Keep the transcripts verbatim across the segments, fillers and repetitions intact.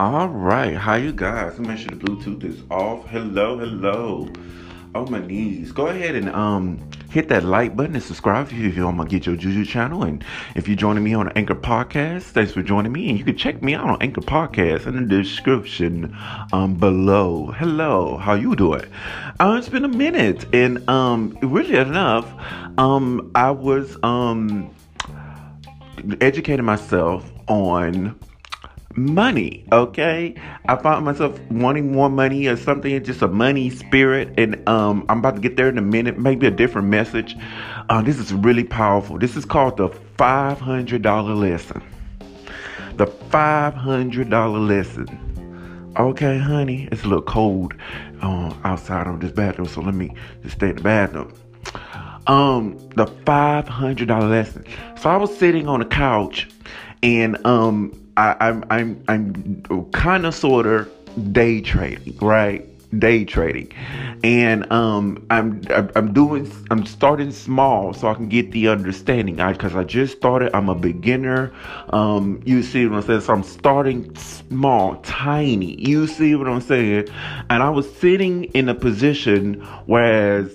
All right, how you guys? Make sure the Bluetooth is off. Hello, hello. On my knees. Go ahead and um hit that like button and subscribe if you're on my Get Your Juju channel. And if you're joining me on Anchor Podcast, thanks for joining me. And you can check me out on Anchor Podcast in the description um below. Hello, how you doing? Uh, it's been a minute, and um really enough, um I was um educating myself on money. Okay, I found myself wanting more money or something, just a money spirit, and um I'm about to get there in a minute, maybe a different message. Uh, this is really powerful. This is called the five hundred dollar lesson. The five hundred dollar lesson. Okay, honey, it's a little cold uh, outside on this bathroom, so let me just stay in the bathroom. Um, the five hundred dollar lesson. So I was sitting on the couch, and um I, I'm I'm I'm kind of sort of day trading, right? Day trading, and um, I'm I'm doing I'm starting small so I can get the understanding. I because I just started. I'm a beginner. Um, you see what I'm saying? So I'm starting small, tiny. You see what I'm saying? And I was sitting in a position whereas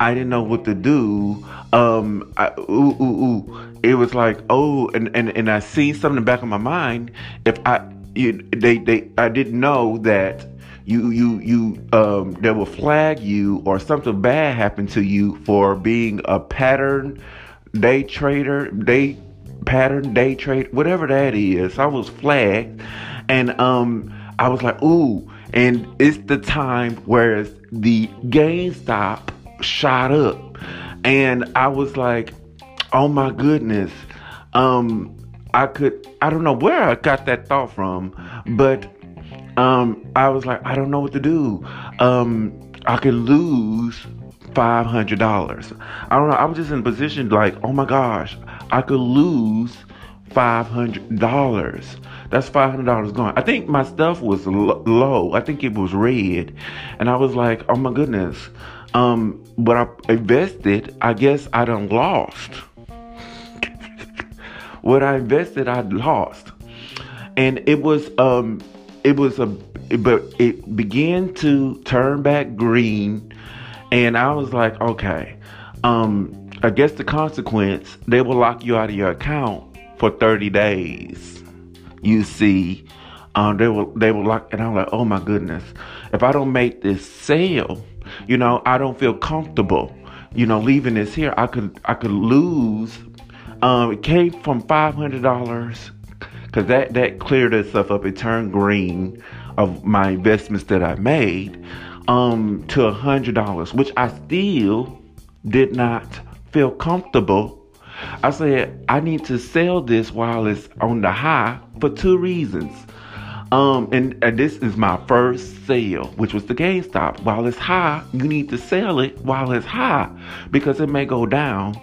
I didn't know what to do. Um, I, ooh, ooh, ooh. It was like, oh, and, and, and I seen something in the back of my mind. If I, you, they, they, I didn't know that you, you, you, um, they will flag you or something bad happened to you for being a pattern day trader, day pattern day trade, whatever that is. I was flagged, and um, I was like, ooh, and it's the time where the GameStop shot up, and I was like, oh my goodness, um, I could, I don't know where I got that thought from, but um, I was like, I don't know what to do. Um, I could lose five hundred dollars. I don't know, I was just in a position like, oh my gosh, I could lose five hundred dollars. That's five hundred dollars gone. I think my stuff was l- low. I think it was red. And I was like, oh my goodness. Um, but I invested, I guess I done lost. What I invested, I lost. And it was, um, it was a, but it began to turn back green. And I was like, okay, um, I guess the consequence, they will lock you out of your account for thirty days. You see, um, they will, they will lock, and I'm like, oh my goodness, if I don't make this sale, you know, I don't feel comfortable, you know, leaving this here. I could, I could lose. Um, it came from five hundred dollars, because that, that cleared itself up. It turned green of my investments that I made, um, to one hundred dollars, which I still did not feel comfortable. I said, I need to sell this while it's on the high for two reasons. Um, and, and this is my first sale, which was the GameStop. While it's high, you need to sell it while it's high, because it may go down.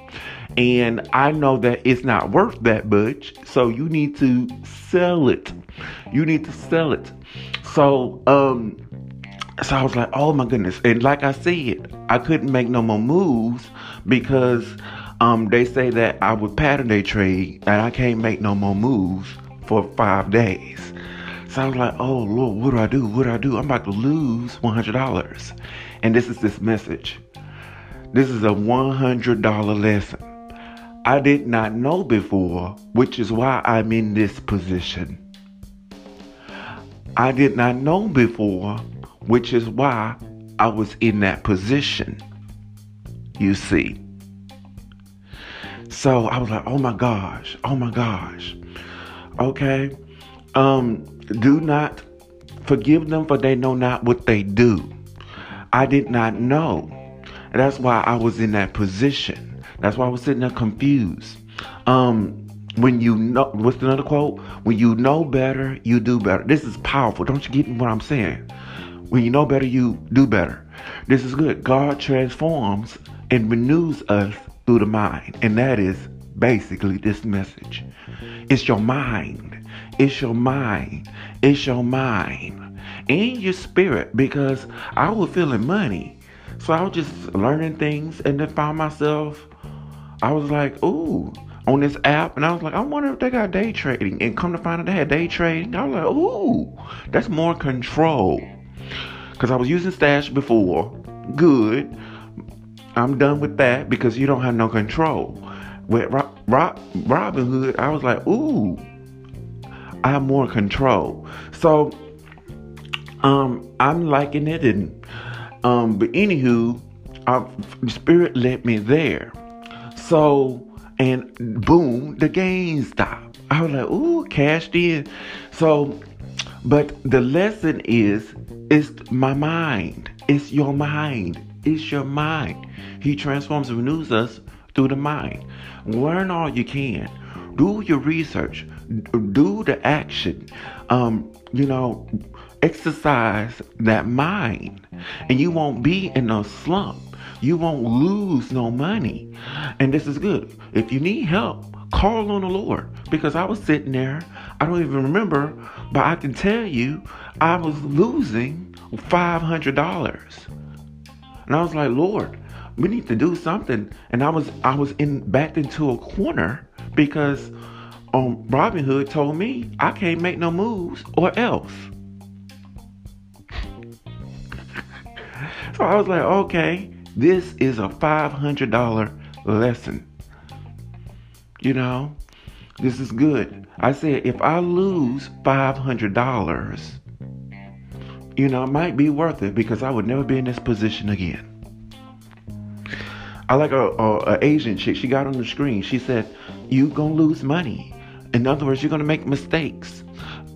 And I know that it's not worth that much, so you need to sell it. You need to sell it. So, um, so I was like, oh my goodness. And like I said, I couldn't make no more moves because um, they say that I would pattern day trade, and I can't make no more moves for five days. So I was like, oh Lord, what do I do? What do I do? I'm about to lose one hundred dollars. And this is this message. This is a one hundred dollar lesson. I did not know before, which is why I'm in this position. I did not know before, which is why I was in that position. You see. So I was like, oh my gosh, oh my gosh. Okay. Um, do not forgive them, for they know not what they do. I did not know. And that's why I was in that position. That's why I was sitting there confused. Um, when you know, what's another quote? When you know better, you do better. This is powerful. Don't you get what I'm saying? When you know better, you do better. This is good. God transforms and renews us through the mind. And that is basically this message. It's your mind. It's your mind. It's your mind. And your spirit. Because I was feeling money. So I was just learning things. And then found myself. I was like, ooh. on this app, and I was like, I wonder if they got day trading. And come to find out they had day trading. I was like, ooh, that's more control. Because I was using Stash before. Good. I'm done with that because you don't have no control. With Rob, Rob, Robinhood, I was like, ooh, I have more control. So um, I'm liking it. And um, but anywho, I, Spirit led me there. So, and boom, the GameStop. I was like, ooh, cashed in. So, but the lesson is, it's my mind. It's your mind. It's your mind. He transforms and renews us through the mind. Learn all you can. Do your research. Do the action. Um, you know, exercise that mind. And you won't be in a slump. You won't lose no money. And this is good. If you need help, call on the Lord. Because I was sitting there. I don't even remember. But I can tell you, I was losing five hundred dollars. And I was like, Lord, we need to do something. And I was I was in backed into a corner because um, Robinhood told me I can't make no moves or else. So I was like, okay. This is a five hundred dollars lesson. You know, this is good. I said, if I lose five hundred dollars, you know, it might be worth it because I would never be in this position again. I like a, a, a Asian chick. She got on the screen. She said, you gonna lose money. In other words, you're gonna make mistakes.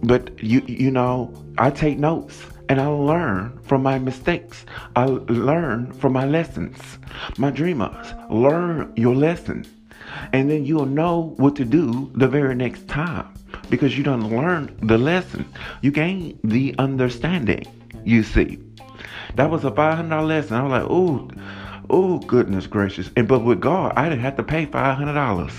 But, you you know, I take notes. And I learn from my mistakes. I learn from my lessons. My dreamers, learn your lesson. And then you'll know what to do the very next time. Because you done learned the lesson. You gain the understanding, you see. That was a five hundred dollars lesson. I was like, oh, oh, goodness gracious. And but with God, I didn't have to pay five hundred dollars.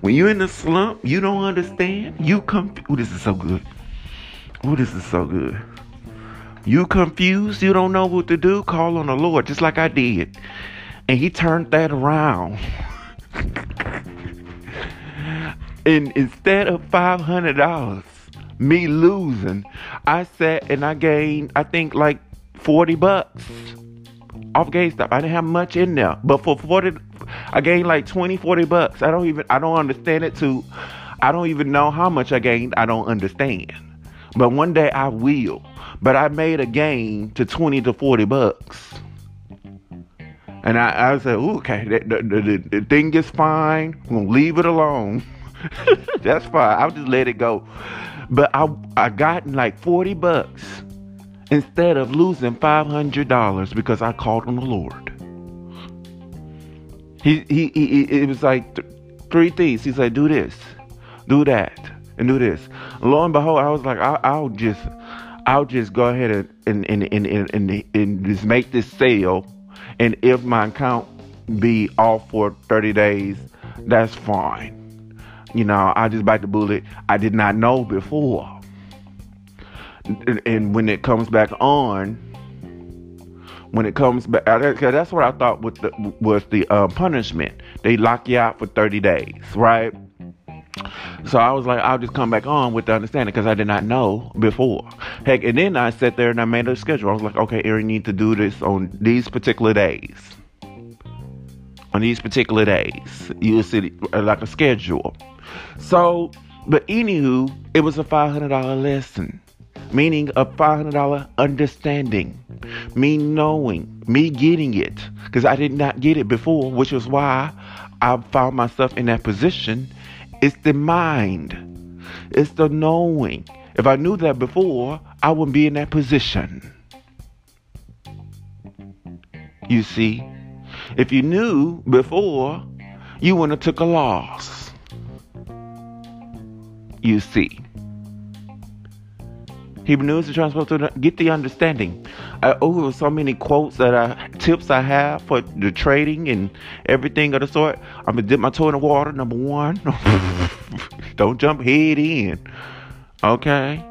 When you're in the slump, you don't understand. You confused. Oh, this is so good. Oh, this is so good. You confused. You don't know what to do. Call on the Lord, just like I did. And he turned that around. And instead of five hundred dollars, me losing, I sat and I gained, I think, like forty bucks off GameStop. I didn't have much in there. But for forty, I gained like twenty, forty bucks. I don't even, I don't understand it too. I don't even know how much I gained. I don't understand. But one day I will. But I made a gain to twenty to forty bucks. And I, I said, ooh, okay, the, the, the, the thing is fine. I'm going to leave it alone. That's fine. I'll just let it go. But I, I got like forty bucks instead of losing five hundred dollars because I called on the Lord. He, he, he, it was like th- three things. He's like, do this, do that, and do this. Lo and behold, I was like, I, I'll just, I'll just go ahead and and, and, and, and, and and just make this sale. And if my account be off for thirty days, that's fine. You know, I just bite the bullet. I did not know before. And, and when it comes back on. When it comes back, that's what I thought with the, was the uh, punishment. They lock you out for thirty days, right? So I was like, I'll just come back on with the understanding because I did not know before. Heck, and then I sat there and I made a schedule. I was like, okay, Aaron, you need to do this on these particular days. On these particular days. You'll see like a schedule. So, but anywho, it was a five hundred dollars lesson. Meaning a five hundred dollars understanding. Me knowing. Me getting it. Because I did not get it before. Which is why I found myself in that position. It's the mind. It's the knowing. If I knew that before, I wouldn't be in that position. You see? If you knew before, you wouldn't have took a loss. You see? He renews the transfer to get the understanding. I, oh, so many quotes that I, tips I have for the trading and everything of the sort. I'm gonna dip my toe in the water. Number one, don't jump head in. Okay,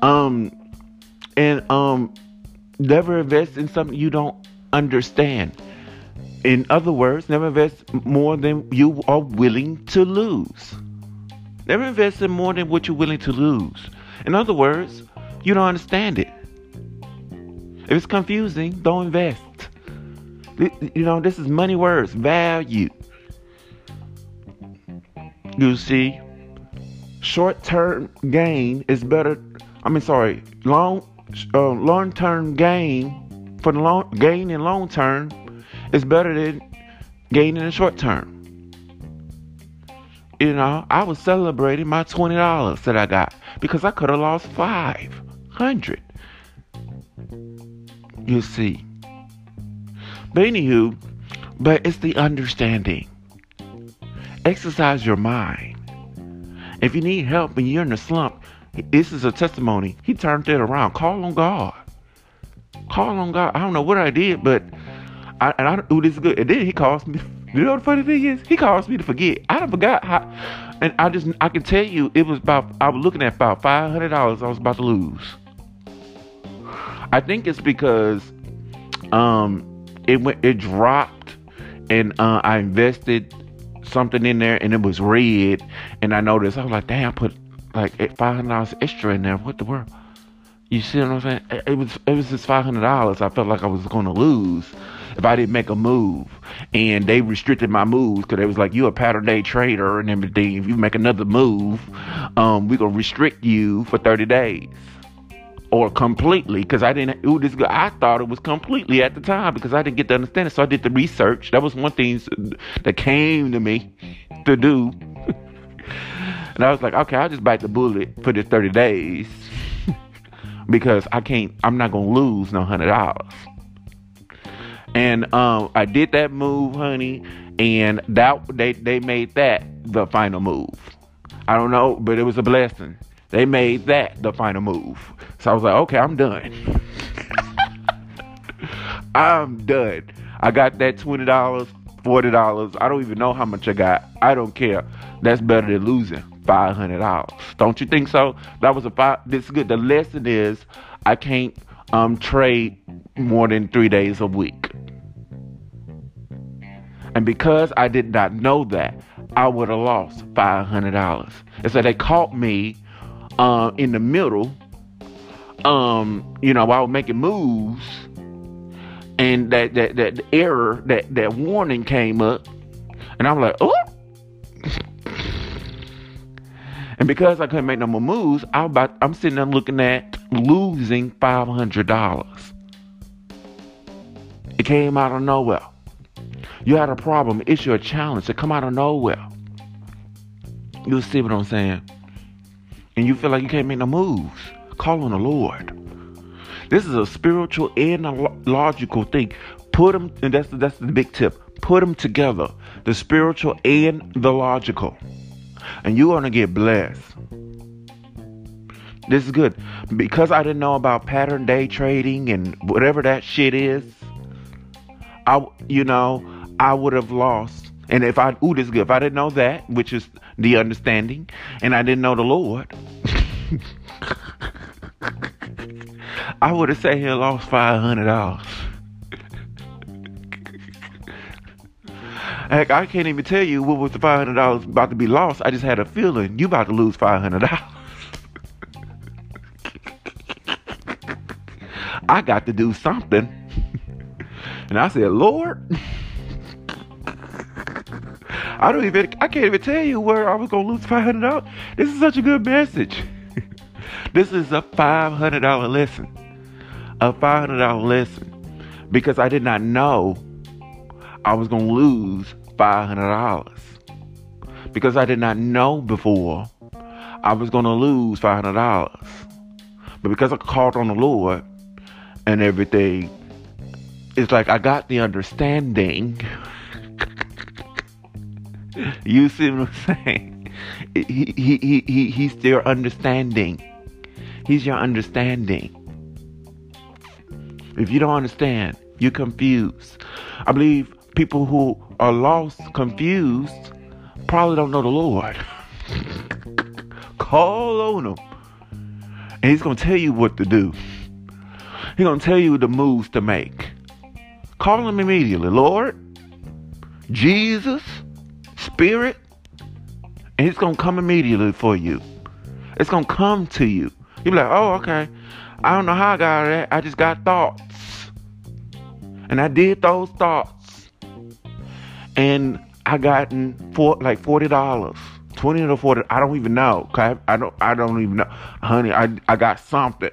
um, and um, Never invest in something you don't understand. In other words, never invest more than you are willing to lose. Never invest in more than what you're willing to lose. In other words, you don't understand it. If it's confusing, don't invest. You know, this is money words, value. You see, short-term gain is better. I mean, sorry, long, uh, long-term gain for the long gain in long-term is better than gain in the short-term. You know, I was celebrating my twenty dollars that I got because I could have lost five hundred dollars. You see. But anywho, but it's the understanding. Exercise your mind. If you need help and you're in a slump, this is a testimony. He turned it around. Call on God. Call on God. I don't know what I did, but I, and I do this good. And then he calls me. You know what the funny thing is? He calls me to forget. I done forgot how, and I just, I can tell you, it was about, I was looking at about five hundred dollars I was about to lose. I think it's because um, it went, it dropped, and uh, I invested something in there, and it was red, and I noticed, I was like, damn, I put like five hundred dollars extra in there. What the world? You see what I'm saying? It, it was, it was just five hundred dollars I felt like I was going to lose if I didn't make a move. And they restricted my moves because they was like, you a pattern day trader and everything. If you make another move, um, we're going to restrict you for thirty days or completely. Because I didn't, ooh, this, I thought it was completely at the time because I didn't get to understand it. So I did the research. That was one thing that came to me to do. And I was like, okay, I'll just bite the bullet for this thirty days because I can't, I'm not going to lose no one hundred dollars. And um, I did that move, honey, and that they, they made that the final move. I don't know, but it was a blessing. They made that the final move. So I was like, okay, I'm done. I'm done. I got that twenty dollars, forty dollars. I don't even know how much I got. I don't care. That's better than losing five hundred dollars. Don't you think so? That was a five. This is good. The lesson is I can't um, trade more than three days a week. And because I did not know that, I would have lost five hundred dollars. And so they caught me uh, in the middle, um, you know, while I was making moves. And that, that, that error, that, that warning came up. And I'm like, oh. And because I couldn't make no more moves, I'm, about, I'm sitting there looking at losing five hundred dollars. It came out of nowhere. You had a problem. It's your challenge. It come out of nowhere. You see what I'm saying? And you feel like you can't make no moves. Call on the Lord. This is a spiritual and a logical thing. Put them, and that's, that's the big tip. Put them together. The spiritual and the logical. And you're going to get blessed. This is good. Because I didn't know about pattern day trading and whatever that shit is, I, you know, I would have lost. And if I, ooh, this is good. If I didn't know that, which is the understanding, and I didn't know the Lord, I would have sat here and lost five hundred dollars. Heck, I can't even tell you what was the five hundred dollars about to be lost. I just had a feeling you about to lose five hundred dollars. I got to do something. And I said, Lord, I don't even, I can't even tell you where I was going to lose five hundred dollars. This is such a good message. This is a five hundred dollars lesson. A five hundred dollars lesson. Because I did not know I was going to lose five hundred dollars. Because I did not know before I was going to lose five hundred dollars. But because I called on the Lord and everything, it's like I got the understanding. You see what I'm saying? He, he, he, he, he's your understanding. He's your understanding. If you don't understand, you're confused. I believe people who are lost, confused, probably don't know the Lord. Call on him. And he's going to tell you what to do. He's going to tell you the moves to make. Call him immediately. Lord, Jesus, Spirit. And he's going to come immediately for you. It's going to come to you. You'll be like, oh, okay. I don't know how I got that. I just got thoughts. And I did those thoughts. And I gotten for like forty dollars. twenty or forty, I don't even know. I, I don't I don't even know. Honey, I, I got something.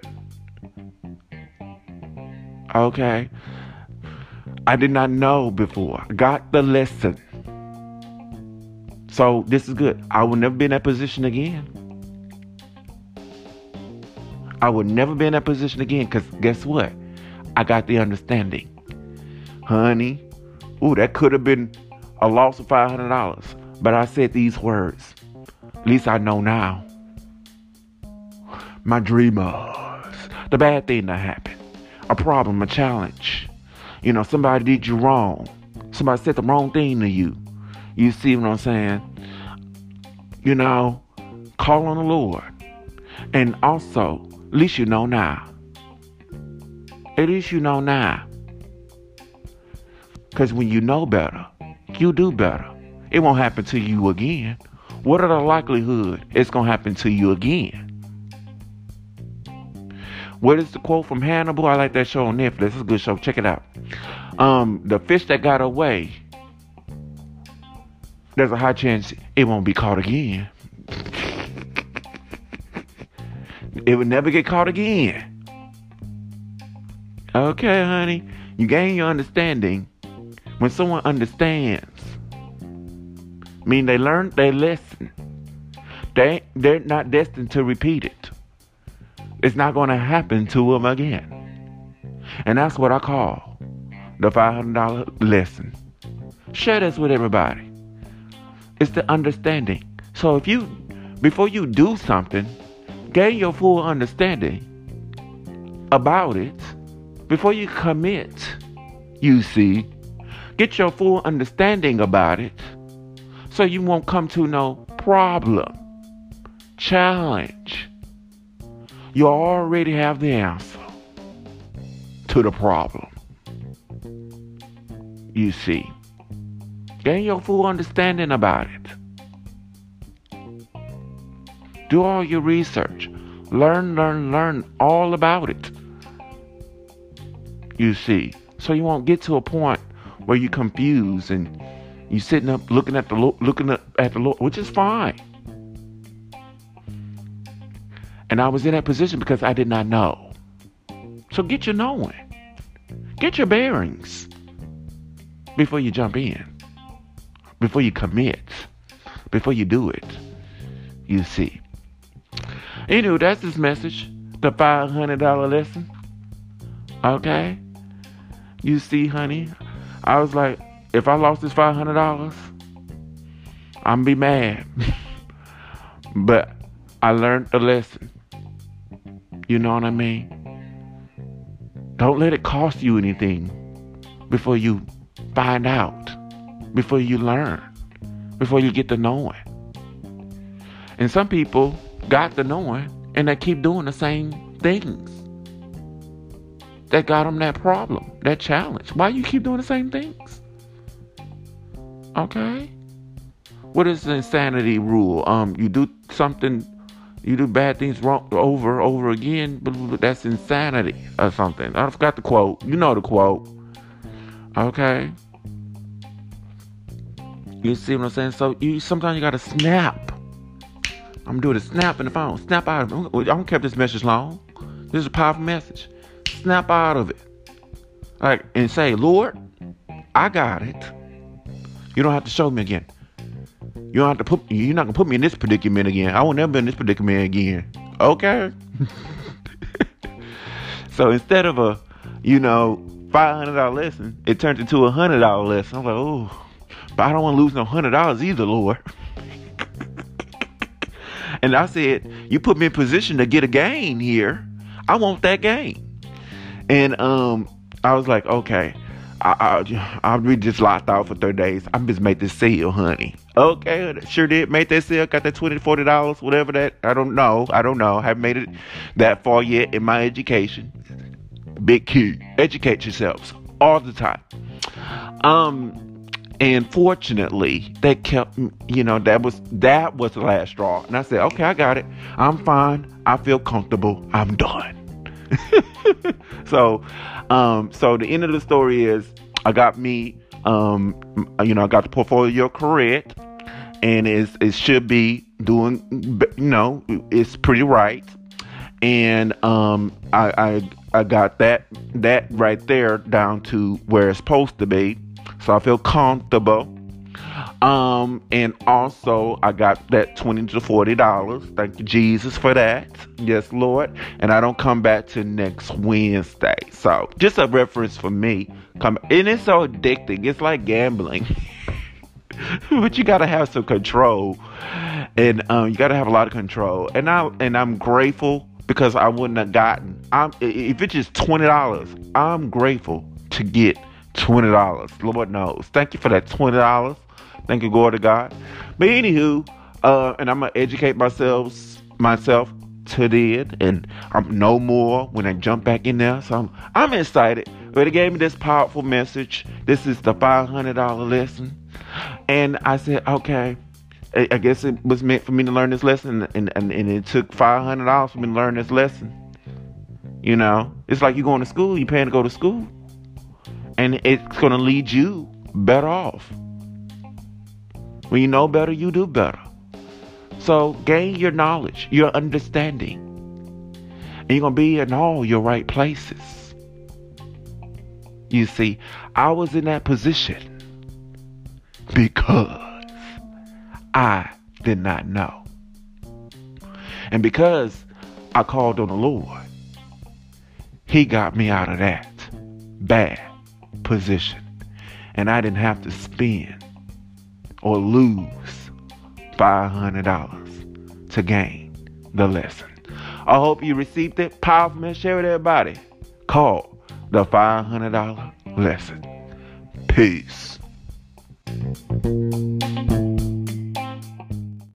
Okay. I did not know before. Got the lesson. So this is good. I will never be in that position again. I will never be in that position again. Because guess what? I got the understanding. Honey. Ooh, that could have been a loss of five hundred dollars. But I said these words. At least I know now. My dreamers. The bad thing that happened. A problem, a challenge. You know, somebody did you wrong. Somebody said the wrong thing to you. You see what I'm saying? You know, call on the Lord. And also, at least you know now. At least you know now. Because when you know better, you do better. It won't happen to you again. What are the likelihood it's going to happen to you again? What is the quote from Hannibal? I like that show on Netflix. It's a good show. Check it out. Um, the fish that got away, there's a high chance it won't be caught again. It would never get caught again. Okay, honey. You gain your understanding when someone understands. I mean, they learned their lesson. They, they're not destined to repeat it. It's not going to happen to them again. And that's what I call the five hundred dollars lesson. Share this with everybody. It's the understanding. So if you, before you do something, gain your full understanding about it. Before you commit, you see, get your full understanding about it. So you won't come to no problem, challenge. You already have the answer to the problem. You see, gain your full understanding about it. Do all your research. Learn, learn, learn all about it. You see, so you won't get to a point where you're confused and you sitting up looking at the Lord, looking up at the Lord, which is fine. And I was in that position because I did not know. So get your knowing. Get your bearings before you jump in. Before you commit. Before you do it. You see. Anyway, that's this message. The five hundred dollars lesson. Okay? You see, honey. I was like, if I lost this five hundred dollars, I'm be mad. But I learned a lesson. You know what I mean? Don't let it cost you anything before you find out, before you learn, before you get to knowing. And some people got to knowing and they keep doing the same things that got them that problem, that challenge. Why you keep doing the same things? Okay, what is the insanity rule? Um, you do something, you do bad things wrong over, over again, but that's insanity or something. I forgot the quote. You know the quote. Okay, you see what I'm saying? So you sometimes you gotta snap. I'm doing a snap in the phone. Snap out of it. I don't care if this message long. This is a powerful message. Snap out of it. All right, and say, Lord, I got it. You don't have to show me again. You don't have to put. You're not gonna put me in this predicament again. I won't ever be in this predicament again. Okay. So instead of a, you know, five hundred dollar lesson, it turned into a hundred dollar lesson. I'm like, oh, but I don't want to lose no hundred dollars either, Lord. And I said, you put me in position to get a gain here. I want that gain. And um, I was like, okay. I, I, I really just locked out for thirty days. I just made this sale, honey. Okay, sure did. Made that sale. Got that twenty dollars, forty dollars, whatever that. I don't know. I don't know. I haven't made it that far yet in my education. Big Q. Educate yourselves all the time. Um... And fortunately, they kept, you know, that was that was the last straw. And I said, okay, I got it. I'm fine. I feel comfortable. I'm done. so, um, so the end of the story is I got me, um, you know, I got the portfolio correct. And it's, it should be doing, you know, it's pretty right. And um, I, I, I got that, that right there down to where it's supposed to be. So I feel comfortable. Um, and also I got that twenty to forty dollars. Thank you, Jesus, for that. Yes, Lord. And I don't come back to next Wednesday. So just a reference for me. Come and it's so addicting. It's like gambling. But you gotta have some control. And um, you gotta have a lot of control. And I and I'm grateful because I wouldn't have gotten I'm if it's just twenty dollars, I'm grateful to get twenty dollars. Lord knows. Thank you for that twenty dollars. Thank you, glory to God. But anywho, uh, and I'm going to educate myself myself to it, and I'm no more when I jump back in there. So I'm, I'm excited. But it gave me this powerful message. This is the five hundred dollars lesson. And I said, okay, I, I guess it was meant for me to learn this lesson, and, and, and it took five hundred dollars for me to learn this lesson. You know, it's like you're going to school, you're paying to go to school. And it's going to lead you better off. When you know better, you do better. So gain your knowledge, your understanding. And you're going to be in all your right places. You see, I was in that position because I did not know. And because I called on the Lord, He got me out of that bad position, and I didn't have to spend or lose five hundred dollars to gain the lesson. I hope you received it. Powerful, man. Share with everybody. Call the five hundred dollars lesson. Peace.